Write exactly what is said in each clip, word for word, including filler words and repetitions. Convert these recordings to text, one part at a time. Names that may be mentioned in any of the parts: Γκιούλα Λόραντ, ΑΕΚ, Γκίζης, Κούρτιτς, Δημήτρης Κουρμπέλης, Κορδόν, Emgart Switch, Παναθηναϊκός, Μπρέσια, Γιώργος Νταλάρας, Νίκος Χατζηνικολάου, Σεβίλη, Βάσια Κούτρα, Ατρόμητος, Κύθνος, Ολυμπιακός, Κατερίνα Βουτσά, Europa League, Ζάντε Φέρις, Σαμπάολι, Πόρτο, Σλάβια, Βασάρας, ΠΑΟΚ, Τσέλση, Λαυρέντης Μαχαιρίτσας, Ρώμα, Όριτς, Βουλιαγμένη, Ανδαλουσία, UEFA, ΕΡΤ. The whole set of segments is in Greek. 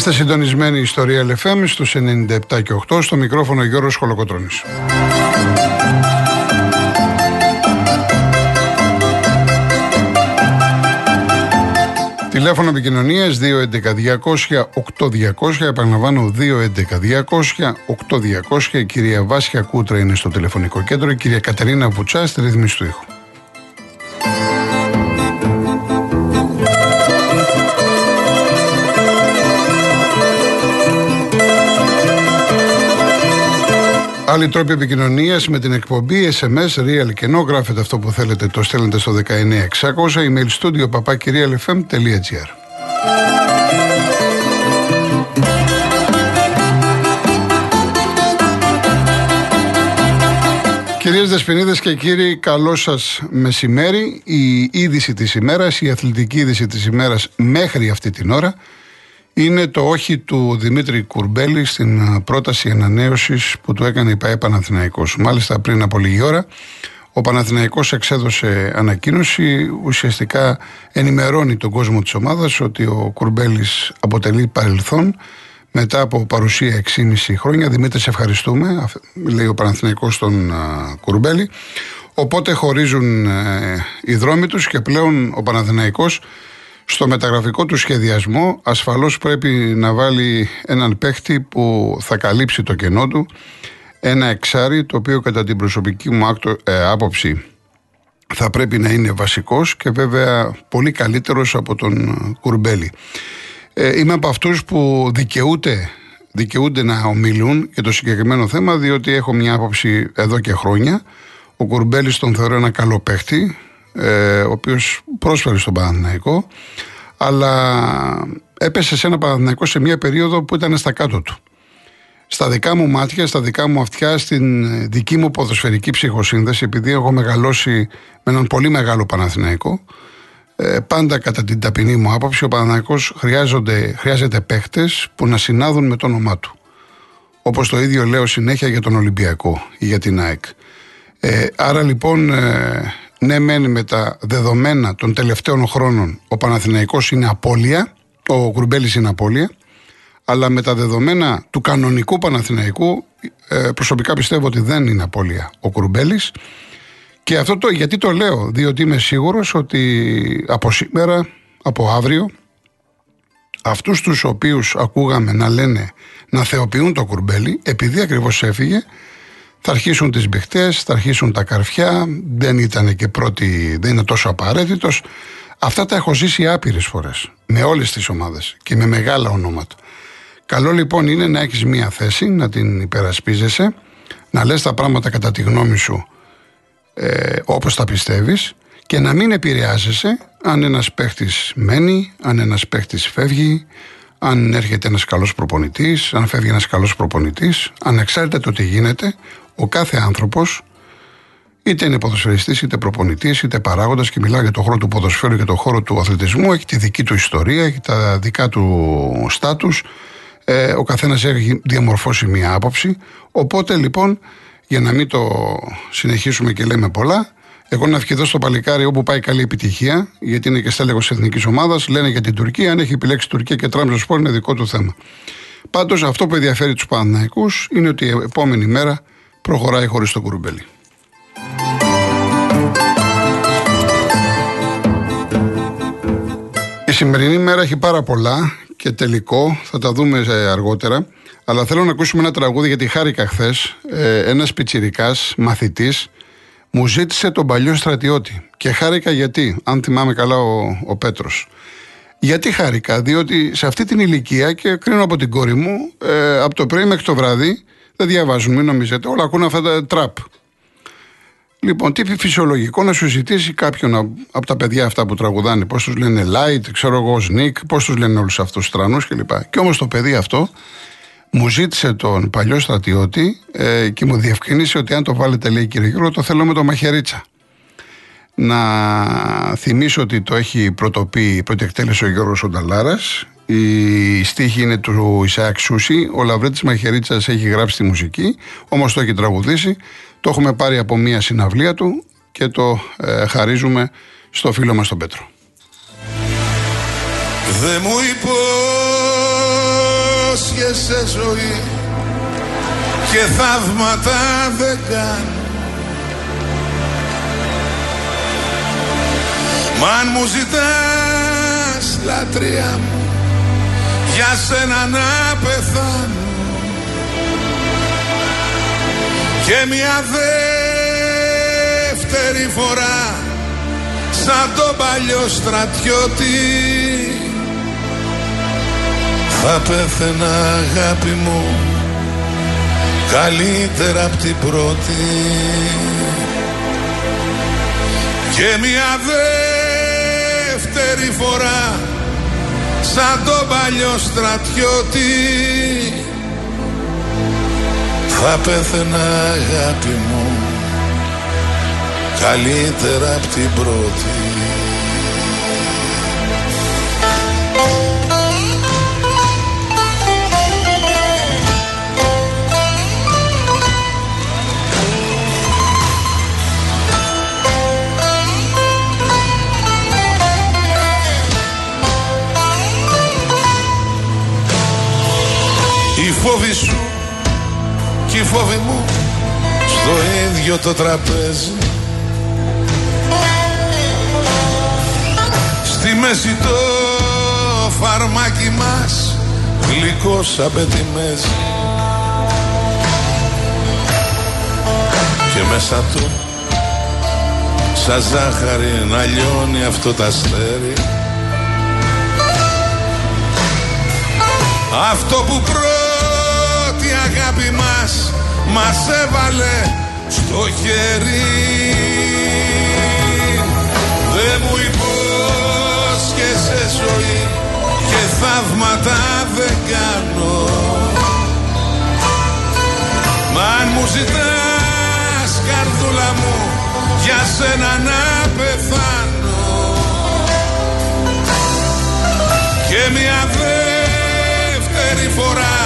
Είστε συντονισμένοι στο Real εφ εμ στους ενενήντα επτά και οκτώ, στο μικρόφωνο Γιώργος Κολοκοτρώνης. Τηλέφωνο επικοινωνίας δύο έντεκα διακόσια οκτώ διακόσια, επαναλαμβάνω δύο έντεκα διακόσια οκτώ διακόσια. Η κυρία Βάσια Κούτρα είναι στο τηλεφωνικό κέντρο, η κυρία Κατερίνα Βουτσά στη ρύθμιση του ήχου. Άλλοι τρόποι επικοινωνίας με την εκπομπή, ες εμ ες, real κενό, γράφετε αυτό που θέλετε, το στέλνετε στο δεκαεννιά εξακόσια, email studio παπάκι realfm τελεία gr. Κυρίες Δεσποινίδες και κύριοι, καλό σας μεσημέρι. Η είδηση της ημέρας, η αθλητική είδηση της ημέρας μέχρι αυτή την ώρα, είναι το όχι του Δημήτρη Κουρμπέλη στην πρόταση ανανέωσης που του έκανε η ΠΑΕ Παναθηναϊκός. Μάλιστα, πριν από λίγη ώρα, ο Παναθηναϊκός εξέδωσε ανακοίνωση. Ουσιαστικά ενημερώνει τον κόσμο της ομάδας ότι ο Κουρμπέλης αποτελεί παρελθόν μετά από παρουσία έξι και μισή χρόνια. Δημήτρη, σε ευχαριστούμε, λέει ο Παναθηναϊκός στον Κουρμπέλη. Οπότε χωρίζουν οι δρόμοι τους και πλέον ο Παναθηναϊκός, στο μεταγραφικό του σχεδιασμό, ασφαλώς πρέπει να βάλει έναν παίχτη που θα καλύψει το κενό του, ένα εξάρι, το οποίο κατά την προσωπική μου άποψη θα πρέπει να είναι βασικός και βέβαια πολύ καλύτερος από τον Κουρμπέλη. Είμαι από αυτούς που δικαιούται, δικαιούνται να ομιλούν για το συγκεκριμένο θέμα, διότι έχω μια άποψη εδώ και χρόνια. Ο Κουρμπέλης τον θεωρώ ένα καλό παίχτη, ο οποίος πρόσφερε στον Παναθηναϊκό, αλλά έπεσε σε ένα Παναθηναϊκό σε μια περίοδο που ήταν στα κάτω του. Στα δικά μου μάτια, στα δικά μου αυτιά, στην δική μου ποδοσφαιρική ψυχοσύνδεση, επειδή έχω μεγαλώσει με έναν πολύ μεγάλο Παναθηναϊκό, πάντα κατά την ταπεινή μου άποψη ο Παναθηναϊκός χρειάζεται παίχτες που να συνάδουν με το όνομά του. Όπως το ίδιο λέω συνέχεια για τον Ολυμπιακό ή για την ΑΕΚ. Ε, άρα λοιπόν... Ε, ναι, μένει με τα δεδομένα των τελευταίων χρόνων. Ο Παναθηναϊκός είναι απώλεια, ο Κουρμπέλης είναι απώλεια, αλλά με τα δεδομένα του κανονικού Παναθηναϊκού, προσωπικά πιστεύω ότι δεν είναι απώλεια ο Κουρμπέλης. Και αυτό το, γιατί το λέω, διότι είμαι σίγουρος ότι από σήμερα, από αύριο, αυτούς τους οποίους ακούγαμε να λένε να θεοποιούν το Κουρμπέλη, επειδή ακριβώς έφυγε, θα αρχίσουν τις μπηχτές, θα αρχίσουν τα καρφιά, δεν ήταν και πρώτη, δεν είναι τόσο απαραίτητος. Αυτά τα έχω ζήσει άπειρες φορές, με όλες τις ομάδες και με μεγάλα ονόματα. Καλό λοιπόν είναι να έχεις μία θέση, να την υπερασπίζεσαι, να λες τα πράγματα κατά τη γνώμη σου ε, όπως τα πιστεύεις και να μην επηρεάζεσαι αν ένας παίχτης μένει, αν ένας παίχτης φεύγει, αν έρχεται ένας καλός προπονητής, αν φεύγει ένας καλός προπονητής, ανεξάρτητα το τι γίνεται, ο κάθε άνθρωπος, είτε είναι ποδοσφαιριστής, είτε προπονητής, είτε παράγοντας, και μιλάω για το χώρο του ποδοσφαίρου και το χώρο του αθλητισμού, έχει τη δική του ιστορία, έχει τα δικά του στάτους, ε, ο καθένας έχει διαμορφώσει μία άποψη. Οπότε λοιπόν, για να μην το συνεχίσουμε και λέμε πολλά, εγώ να ευχηθώ στο παλικάρι όπου πάει καλή επιτυχία, γιατί είναι και στέλεχος εθνικής ομάδας. Λένε για την Τουρκία, αν έχει επιλέξει Τουρκία και Τραμπζονσπόρ είναι δικό του θέμα. Πάντως αυτό που ενδιαφέρει τους Παναθηναϊκούς είναι ότι η επόμενη μέρα προχωράει χωρίς τον Κουρμπέλη. Η σημερινή μέρα έχει πάρα πολλά και τελικό, θα τα δούμε αργότερα. Αλλά θέλω να ακούσουμε ένα τραγούδι, γιατί χάρηκα χθες. Ένας πιτσιρικάς μαθητής μου ζήτησε τον Παλιό Στρατιώτη και χάρηκα, γιατί, αν θυμάμαι καλά, ο, ο Πέτρος. Γιατί χάρηκα, διότι σε αυτή την ηλικία, και κρίνω από την κόρη μου, ε, από το πρωί μέχρι το βράδυ δεν διαβάζουν, μην νομίζετε, όλα ακούνε αυτά τα τραπ. Λοιπόν, τι φυσιολογικό να σου ζητήσει κάποιον από τα παιδιά αυτά που τραγουδάνε, πώς τους λένε Light, ξέρω εγώ, Σνικ, πώς τους λένε όλους αυτούς τους τρανούς κλπ. Και όμως το παιδί αυτό μου ζήτησε τον Παλιό Στρατιώτη ε, και μου διευκρινίσει ότι αν το βάλετε, λέει, κύριε Γιώργο, το θέλω με το Μαχαιρίτσα. Να θυμίσω ότι το έχει πρωτοποιήσει, πρώτη εκτέλεση ο Γιώργος ο Νταλάρας. Η στίχη είναι του Ισαάκ Σούση. Ο Λαυρέντης Μαχαιρίτσας έχει γράψει τη μουσική, όμως το έχει τραγουδήσει. Το έχουμε πάρει από μία συναυλία του και το ε, χαρίζουμε στο φίλο μας τον Πέτρο. Δε μου υπό... υπόσχεσαι ζωή και θαύματα δεν κάνει. Μα αν μου ζητάς λατρεία μου, για σένα να πεθάνω και μια δεύτερη φορά σαν τον παλιό στρατιώτη θα πέθαινα, αγάπη μου, καλύτερα απ' την πρώτη. Και μια δεύτερη φορά σαν τον παλιό στρατιώτη θα πέθαινα, αγάπη μου, καλύτερα απ' την πρώτη. Οι φόβοι σου και οι φόβοι μου στο ίδιο το τραπέζι, στη μέση το φαρμάκι μας γλυκό σαν πέτη μέζι, και μέσα του σαν ζάχαρη να λιώνει αυτό τ' αστέρι, αυτό που προ αγάπη μας μας έβαλε στο χέρι. Δεν μου υπόσχεσαι ζωή και θαύματα δεν κάνω. Μα αν μου ζητάς, καρδούλα μου, για σένα να πεθάνω και μια δεύτερη φορά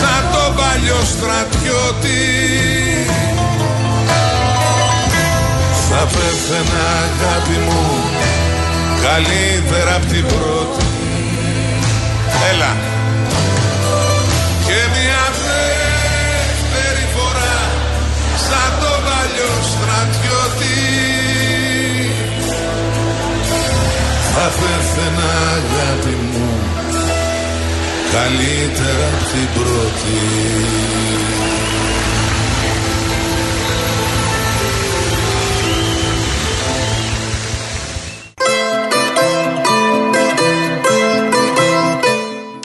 σαν τον παλιό στρατιώτη θα πέθαινα, αγάπη μου, καλύτερα απ' την πρώτη. Έλα. Και μια δεύτερη φορά σαν τον παλιό στρατιώτη θα πέθαινα, αγάπη μου, καλύτερα απ' την πρώτη.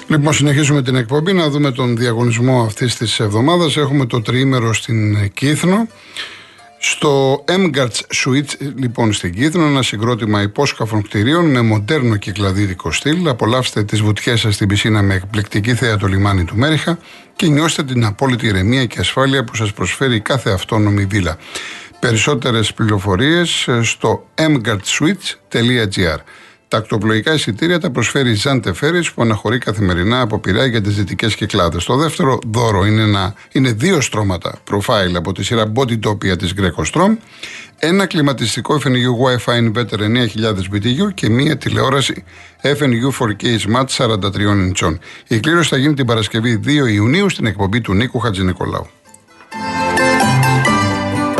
Λοιπόν, συνεχίζουμε την εκπομπή, να δούμε τον διαγωνισμό αυτής της εβδομάδας. Έχουμε το τριήμερο στην Κύθνο. Στο Emgart Switch, λοιπόν, στην Κύθνο, ένα συγκρότημα υπόσκαφων κτηρίων με μοντέρνο κυκλαδίδικο στυλ. Απολαύστε τις βουτιές σας στην πισίνα με εκπληκτική θέα το λιμάνι του Μέριχα και νιώστε την απόλυτη ηρεμία και ασφάλεια που σας προσφέρει κάθε αυτόνομη βίλα. Περισσότερες πληροφορίες στο εμγκαρτ σουιτς τελεία τζι άρ. Τα ακτοπλοϊκά εισιτήρια τα προσφέρει η Ζάντε Φέρις, που αναχωρεί καθημερινά από Πειραιά για τις Δυτικές Κυκλάδες. Το δεύτερο δώρο είναι, ένα, είναι δύο στρώματα προφάιλ από τη σειρά Bodytopia της GrecoStrom, ένα κλιματιστικό εφ εν γιου Wi-Fi Inverter εννιά χιλιάδες μπι τι γιου και μία τηλεόραση εφ εν γιου φορ κέι Smart σαράντα τρία ιντσών. Η κλήρωση θα γίνει την Παρασκευή δύο Ιουνίου στην εκπομπή του Νίκου Χατζηνικολάου.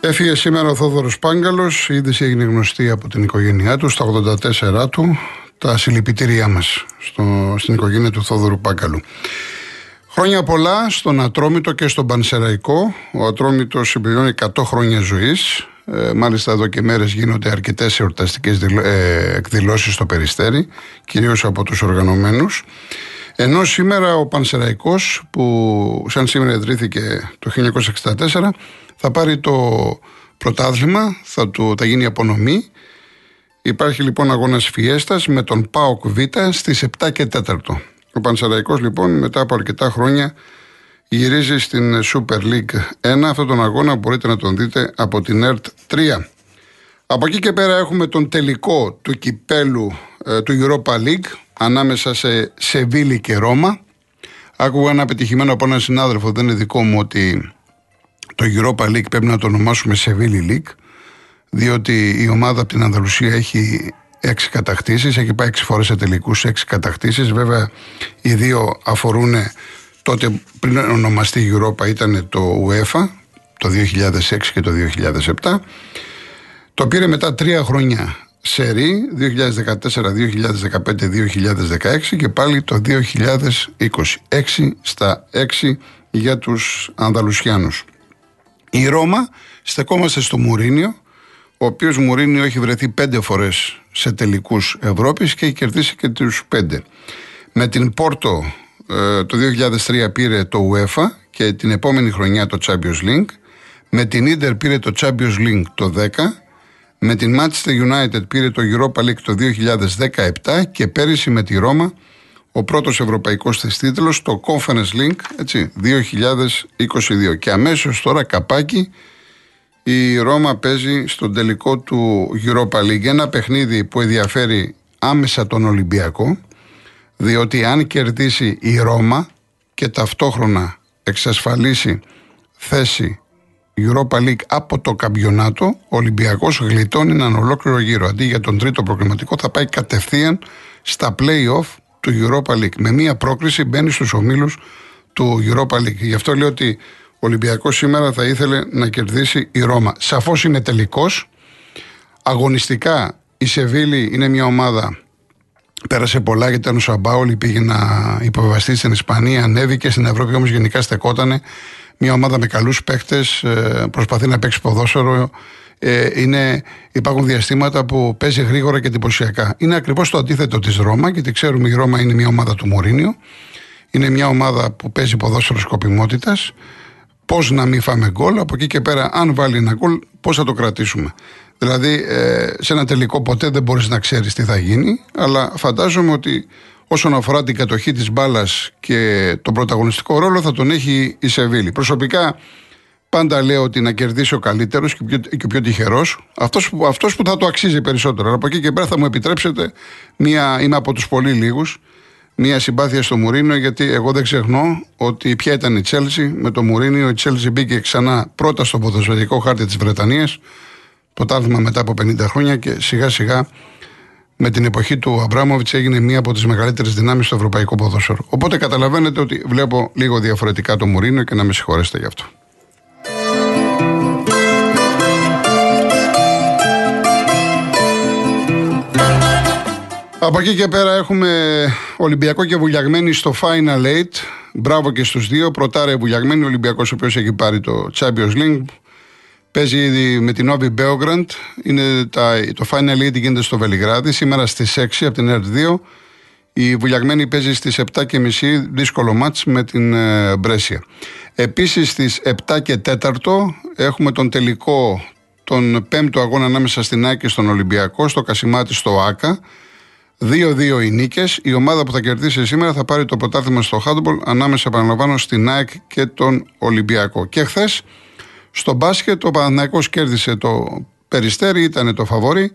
Έφυγε σήμερα ο Θόδωρος Πάγκαλος. Η είδηση έγινε γνωστή από την οικογένειά του, στα ογδόντα τέσσερα του. Τα συλληπιτήριά μας στο, στην οικογένεια του Θόδωρου Πάγκαλου. Χρόνια πολλά στον Ατρόμητο και στον Πανσεραϊκό. Ο Ατρόμητος συμπληρώνει εκατό χρόνια ζωής. Ε, μάλιστα εδώ και μέρες γίνονται αρκετές εορταστικές εκδηλώσεις στο Περιστέρι, κυρίως από τους οργανωμένους. Ενώ σήμερα ο Πανσεραϊκός, που σαν σήμερα ιδρύθηκε το χίλια εννιακόσια εξήντα τέσσερα, θα πάρει το πρωτάθλημα, θα, του, θα γίνει απονομή. Υπάρχει λοιπόν αγώνας φιέστας με τον ΠΑΟΚ Β στις επτά και τέταρτο. Ο Πανσεραϊκός λοιπόν μετά από αρκετά χρόνια γυρίζει στην Super League ένα. Αυτόν τον αγώνα μπορείτε να τον δείτε από την ΕΡΤ τρία. Από εκεί και πέρα έχουμε τον τελικό του κυπέλου ε, του Europa League ανάμεσα σε Σεβίλη και Ρώμα. Άκουγα ένα πετυχημένο από έναν συνάδελφο, δεν είναι δικό μου, ότι το Europa League πρέπει να το ονομάσουμε Σεβίλη League, διότι η ομάδα από την Ανδαλουσία έχει έξι κατακτήσεις, έχει πάει έξι φορές σε τελικούς, έξι κατακτήσεις. Βέβαια οι δύο αφορούν τότε, πριν ονομαστεί η Europa, ήταν το UEFA το δύο χιλιάδες έξι και το δύο χιλιάδες επτά. Το πήρε μετά τρία χρόνια σερί, δύο χιλιάδες δεκατέσσερα, δύο χιλιάδες δεκαπέντε, δύο χιλιάδες δεκαέξι και πάλι το δύο χιλιάδες είκοσι έξι στα έξι για τους Ανδαλουσιάνους. Η Ρώμα, στεκόμαστε στο Μουρίνιο, ο οποίος Μουρίνιο έχει βρεθεί πέντε φορές σε τελικούς Ευρώπης και έχει κερδίσει και τους πέντε. Με την Πόρτο το δύο χιλιάδες τρία πήρε το UEFA και την επόμενη χρονιά το Champions League. Με την Ίντερ πήρε το Champions League το δέκα. Με την Manchester United πήρε το Europa League το δύο χιλιάδες δεκαεπτά και πέρυσι με τη Ρώμα ο πρώτος ευρωπαϊκός της τίτλος, το Conference League, έτσι, δύο χιλιάδες είκοσι δύο. Και αμέσως τώρα καπάκι η Ρώμα παίζει στον τελικό του Europa League. Ένα παιχνίδι που ενδιαφέρει άμεσα τον Ολυμπιακό, διότι αν κερδίσει η Ρώμα και ταυτόχρονα εξασφαλίσει θέση Europa League από το καμπιονάτο, ο Ολυμπιακός γλιτώνει έναν ολόκληρο γύρο. Αντί για τον τρίτο προκριματικό θα πάει κατευθείαν στα play-off του Europa League. Με μία πρόκριση μπαίνει στους ομίλους του Europa League. Γι' αυτό λέω ότι ο Ολυμπιακός σήμερα θα ήθελε να κερδίσει η Ρώμα. Σαφώς είναι τελικός. Αγωνιστικά η Σεβίλη είναι μια ομάδα, πέρασε πολλά γιατί ήταν ο Σαμπάολη, πήγε να υποβιβαστεί στην Ισπανία, ανέβηκε στην Ευρώπη, όμως γενικά στεκότανε. Μια ομάδα με καλούς παίκτες, προσπαθεί να παίξει ποδόσφαιρο. Είναι, υπάρχουν διαστήματα που παίζει γρήγορα και εντυπωσιακά. Είναι ακριβώς το αντίθετο της Ρώμα, γιατί ξέρουμε η Ρώμα είναι μια ομάδα του Μουρίνιο. Είναι μια ομάδα που παίζει ποδόσφαιρο σκοπιμότητας. Πώς να μην φάμε γκολ, από εκεί και πέρα, αν βάλει ένα γκολ, πώς θα το κρατήσουμε. Δηλαδή, σε ένα τελικό ποτέ δεν μπορείς να ξέρεις τι θα γίνει, αλλά φαντάζομαι ότι όσον αφορά την κατοχή της μπάλας και τον πρωταγωνιστικό ρόλο θα τον έχει η Σεβίλη. Προσωπικά πάντα λέω ότι να κερδίσει ο καλύτερος και ο πιο, και ο πιο τυχερός, αυτός που, αυτός που θα το αξίζει περισσότερο. Αλλά από εκεί και πέρα θα μου επιτρέψετε, μία, είμαι από τους πολύ λίγους, μία συμπάθεια στο Μουρίνιο, γιατί εγώ δεν ξεχνώ ότι ποια ήταν η Τσέλση με το Μουρίνιο. Η Τσέλση μπήκε ξανά πρώτα στο ποδοσφαιρικό χάρτη της Βρετανίας, πρωτάθλημα μετά από πενήντα χρόνια και σιγά σιγά με την εποχή του Αμπράμοβιτς έγινε μία από τις μεγαλύτερες δυνάμεις στο ευρωπαϊκό ποδόσφαιρο. Οπότε καταλαβαίνετε ότι βλέπω λίγο διαφορετικά το Μουρίνιο και να με συγχωρέσετε γι' αυτό. Από εκεί και πέρα έχουμε Ολυμπιακό και Βουλιαγμένη στο Final Eight. Μπράβο και στους δύο. Πρωτάρε Βουλιαγμένη, ο Ολυμπιακός ο οποίος έχει πάρει το Champions League. Παίζει ήδη με την Όβι Μπέογκραντ. Το Final Eight γίνεται στο Βελιγράδι. Σήμερα στις έξι από την ΕΡΤ δύο. Η Βουλιαγμένη παίζει στις επτά και μισή, δύσκολο μάτς με την Μπρέσια. Επίσης στις επτά και τέσσερα έχουμε τον τελικό, τον πέμπτο αγώνα ανάμεσα στην ΑΕΚ και στον Ολυμπιακό, στο Κασιμάτι στο ΆΚΑ. δύο δύο οι νίκες. Η ομάδα που θα κερδίσει σήμερα θα πάρει το πρωτάθλημα στο handball ανάμεσα, επαναλαμβάνω, στην ΑΕΚ και τον Ολυμπιακό. Και χθες στο μπάσκετ ο Παναθηναϊκός κέρδισε το Περιστέρι, ήταν το φαβόρι.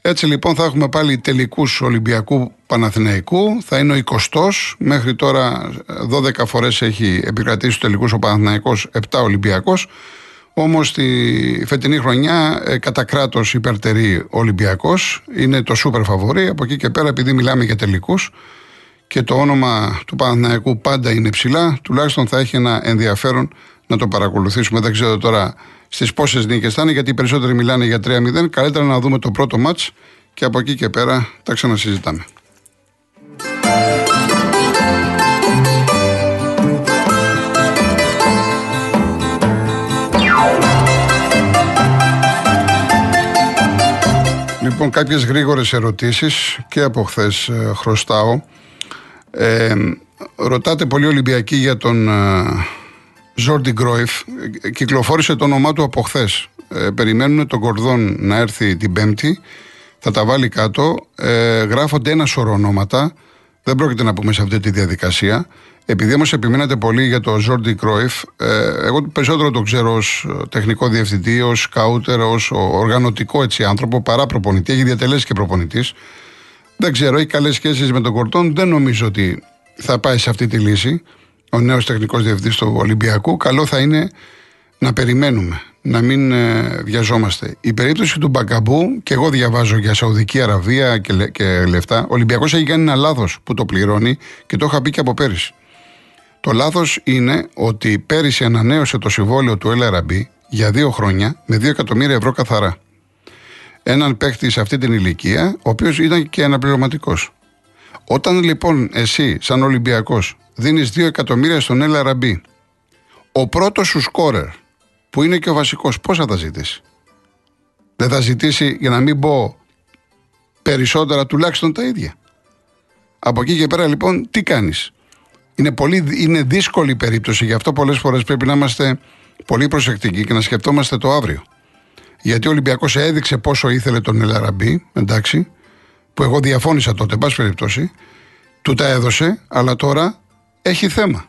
Έτσι λοιπόν θα έχουμε πάλι τελικούς Ολυμπιακού Παναθηναϊκού. Θα είναι ο εικοστός. Μέχρι τώρα δώδεκα φορές έχει επικρατήσει τελικούς ο Παναθηναϊκός, επτά Ολυμπιακός. Όμως τη φετινή χρονιά ε, κατά κράτος υπερτερεί Ολυμπιακός. Είναι το σούπερ φαβορί. Από εκεί και πέρα, επειδή μιλάμε για τελικούς και το όνομα του Παναθηναϊκού πάντα είναι ψηλά, τουλάχιστον θα έχει ένα ενδιαφέρον να το παρακολουθήσουμε. Δεν ξέρω τώρα στις πόσες νίκες θα είναι, γιατί οι περισσότεροι μιλάνε για τρία μηδέν. Καλύτερα να δούμε το πρώτο μάτς και από εκεί και πέρα τα ξανασυζητάμε. Λοιπόν, κάποιες γρήγορες ερωτήσεις και από χθες χρωστάω. Ε, ρωτάτε πολύ Ολυμπιακοί για τον Ζορντί Κρόιφ. Κυκλοφόρησε το όνομά του από χθες. Ε, περιμένουν τον Κορδόν να έρθει την Πέμπτη. Θα τα βάλει κάτω. Ε, γράφονται ένα σωρό ονόματα. Δεν πρόκειται να πούμε σε αυτή τη διαδικασία. Επειδή όμως επιμείνατε πολύ για το Ζορντί Κρόιφ, εγώ περισσότερο το ξέρω ως τεχνικό διευθυντή, ως σκάουτερ, ως οργανωτικό έτσι, άνθρωπο παρά προπονητή. Έχει διατελέσει και προπονητής. Δεν ξέρω, έχει καλές σχέσεις με τον Κορδόν. Δεν νομίζω ότι θα πάει σε αυτή τη λύση ο νέος τεχνικός διευθυντής του Ολυμπιακού. Καλό θα είναι να περιμένουμε, να μην βιαζόμαστε. Η περίπτωση του Μπακαμπού, και εγώ διαβάζω για Σαουδική Αραβία και, λε, και λεφτά, ο Ολυμπιακός έχει κάνει ένα λάθος που το πληρώνει και το είχα πει και από πέρυσι. Το λάθος είναι ότι πέρυσι ανανέωσε το συμβόλαιο του Έλα Ραμπή για δύο χρόνια με δύο εκατομμύρια ευρώ καθαρά. Έναν παίχτη σε αυτή την ηλικία, ο οποίος ήταν και αναπληρωματικός. Όταν λοιπόν εσύ, σαν Ολυμπιακός, δίνεις δύο εκατομμύρια στον Έλα Ραμπή, ο πρώτος σου σκόρερ, που είναι και ο βασικός, πώς θα τα ζητήσει? Δεν θα ζητήσει, για να μην πω περισσότερα, τουλάχιστον τα ίδια. Από εκεί και πέρα λοιπόν, τι κάνεις? Είναι, πολύ, είναι δύσκολη περίπτωση, γι' αυτό πολλές φορές πρέπει να είμαστε πολύ προσεκτικοί και να σκεφτόμαστε το αύριο. Γιατί ο Ολυμπιακός έδειξε πόσο ήθελε τον Έλα Ραμπή, εντάξει, που εγώ διαφώνησα τότε, εν πάση περιπτώσει, του τα έδωσε, αλλά τώρα έχει θέμα.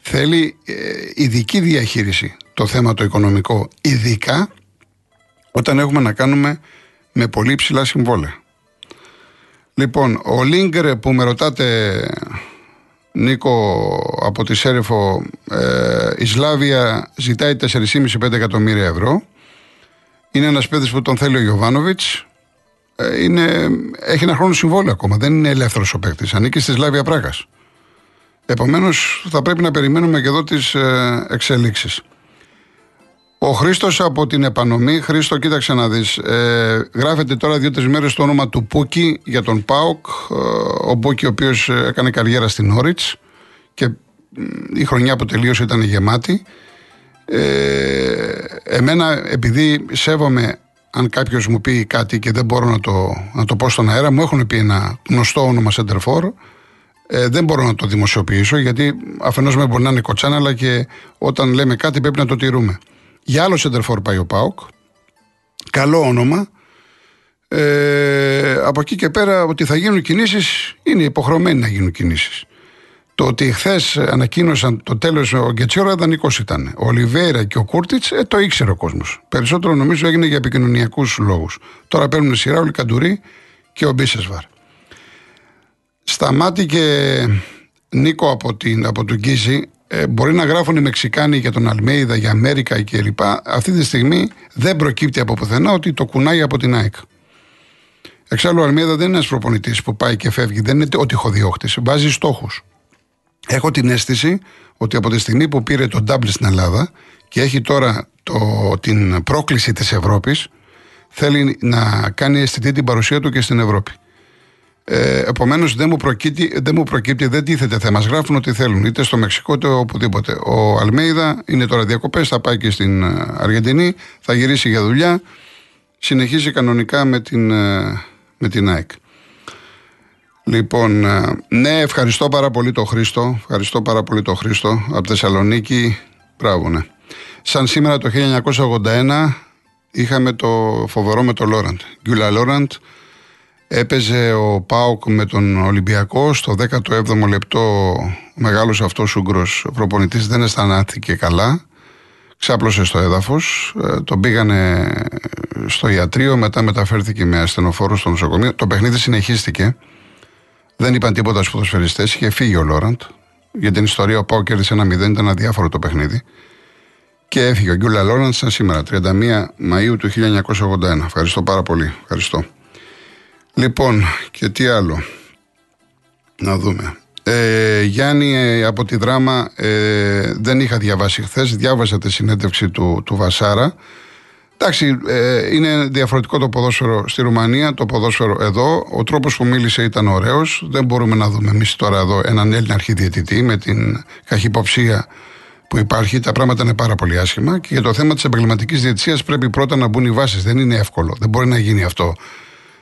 Θέλει ε, ειδική διαχείριση το θέμα το οικονομικό, ειδικά όταν έχουμε να κάνουμε με πολύ ψηλά συμβόλαια. Λοιπόν, ο Λίγκερ που με ρωτάτε, Νίκο, από τη Σέρεφο, ε, η Σλάβια ζητάει τέσσερα κόμμα πέντε με πέντε εκατομμύρια ευρώ. Είναι ένας παιδί που τον θέλει ο Γιωβάνοβιτς. Ε, είναι, έχει ένα χρόνο συμβόλαιο ακόμα, δεν είναι ελεύθερος ο παίκτης. Ανήκει στη Σλάβια Πράγας. Επομένως, θα πρέπει να περιμένουμε και εδώ τις ε, εξελίξεις. Ο Χρήστος από την Επανομή. Χρήστο, κοίταξε να δεις. Ε, γράφεται τώρα δύο-τρεις μέρες το όνομα του Πούκη για τον ΠΑΟΚ. Ε, ο Πούκη, ο οποίος έκανε καριέρα στην Όριτς και η χρονιά που τελείωσε ήταν γεμάτη. Ε, εμένα, επειδή σέβομαι, αν κάποιος μου πει κάτι και δεν μπορώ να το, να το πω στον αέρα, μου έχουν πει ένα γνωστό όνομα σεντερφόρ. Ε, δεν μπορώ να το δημοσιοποιήσω, γιατί αφενός με μπορεί να είναι κοτσάνα, αλλά και όταν λέμε κάτι πρέπει να το τηρούμε. Για άλλο σεντερφόρ πάει ο ΠΑΟΚ. Καλό όνομα. Ε, από εκεί και πέρα, ότι θα γίνουν κινήσεις, είναι υποχρεωμένοι να γίνουν κινήσεις. Το ότι χθες ανακοίνωσαν το τέλος, ο Γκετσιόρα δανεικός ήταν. Ο Ολιβέιρα και ο Κούρτιτς, ε, το ήξερε ο κόσμος. Περισσότερο νομίζω έγινε για επικοινωνιακούς λόγους. Τώρα παίρνουν σειρά ο Λικαντουρί και ο Μπίσεσβαρ. Σταμάτηκε, Νίκο, από, την, από τον Γκίζη. Ε, μπορεί να γράφουν οι Μεξικάνοι για τον Αλμαίδα, για Αμέρικα κλπ. Αυτή τη στιγμή δεν προκύπτει από πουθενά ότι το κουνάει από την ΑΕΚ. Εξάλλου, ο Αλμαίδα δεν είναι ένας προπονητής που πάει και φεύγει, δεν είναι ότι χωδιώχτης. Βάζει στόχους. Έχω την αίσθηση ότι από τη στιγμή που πήρε τον ντάμπλ στην Ελλάδα και έχει τώρα το, την πρόκληση της Ευρώπης, θέλει να κάνει αισθητή την παρουσία του και στην Ευρώπη. Ε, επομένως δεν μου προκύπτει, δεν μου προκύπτει, δεν τίθεται θέμα. Μας γράφουν ό,τι θέλουν, είτε στο Μεξικό είτε οπουδήποτε. Ο Αλμέιδα είναι τώρα διακοπές, θα πάει και στην Αργεντινή, θα γυρίσει για δουλειά, συνεχίζει κανονικά με την, με την ΑΕΚ. Λοιπόν, ναι, ευχαριστώ πάρα πολύ τον Χρήστο, ευχαριστώ πάρα πολύ τον Χρήστο από Θεσσαλονίκη, μπράβο, ναι. Σαν σήμερα το χίλια εννιακόσια ογδόντα ένα είχαμε το φοβερό με τον Λόραντ, Γκιούλα Λόραντ. Έπαιζε ο ΠΑΟΚ με τον Ολυμπιακό. Στο δέκατο έβδομο λεπτό ο μεγάλος αυτός Ούγκρος προπονητής δεν αισθανάθηκε καλά. Ξάπλωσε στο έδαφος. Τον πήγανε στο ιατρείο. Μετά μεταφέρθηκε με ασθενοφόρο στο νοσοκομείο. Το παιχνίδι συνεχίστηκε. Δεν είπαν τίποτα στους ποδοσφαιριστές. Είχε φύγει ο Λόραντ. Για την ιστορία, ο ΠΑΟΚ κέρδισε ένα μηδέν. Ήταν αδιάφορο το παιχνίδι. Και έφυγε ο Γκιούλα Λόραντ σαν σήμερα, τριάντα μία Μαΐου του χίλια εννιακόσια ογδόντα ένα. Ευχαριστώ πάρα πολύ. Ευχαριστώ. Λοιπόν, και τι άλλο, να δούμε. Ε, Γιάννη, από τη Δράμα, ε, δεν είχα διαβάσει χθες, διάβασα τη συνέντευξη του, του Βασάρα. Εντάξει, ε, είναι διαφορετικό το ποδόσφαιρο στη Ρουμανία, το ποδόσφαιρο εδώ. Ο τρόπος που μίλησε ήταν ωραίος. Δεν μπορούμε να δούμε εμείς τώρα εδώ έναν Έλληνα αρχιδιαιτητή με την καχυποψία που υπάρχει. Τα πράγματα είναι πάρα πολύ άσχημα. Και για το θέμα της επαγγελματικής διαιτησίας πρέπει πρώτα να μπουν οι βάσεις. Δεν είναι εύκολο, δεν μπορεί να γίνει αυτό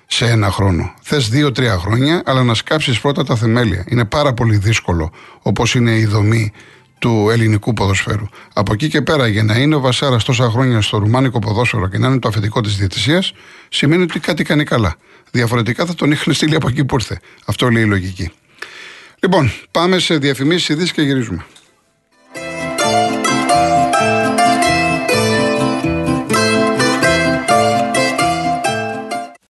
σε ένα χρόνο. Θες δύο-τρία χρόνια, αλλά να σκάψεις πρώτα τα θεμέλια. Είναι πάρα πολύ δύσκολο, όπως είναι η δομή του ελληνικού ποδοσφαίρου. Από εκεί και πέρα, για να είναι ο Βασάρας τόσα χρόνια στο ρουμάνικο ποδόσφαιρο και να είναι το αφεντικό της διαιτησίας, σημαίνει ότι κάτι κάνει καλά. Διαφορετικά θα τον είχαν στείλει από εκεί που ήρθε. Αυτό λέει η λογική. Λοιπόν, πάμε σε διαφημίσεις, ειδήσεις και γυρίζουμε.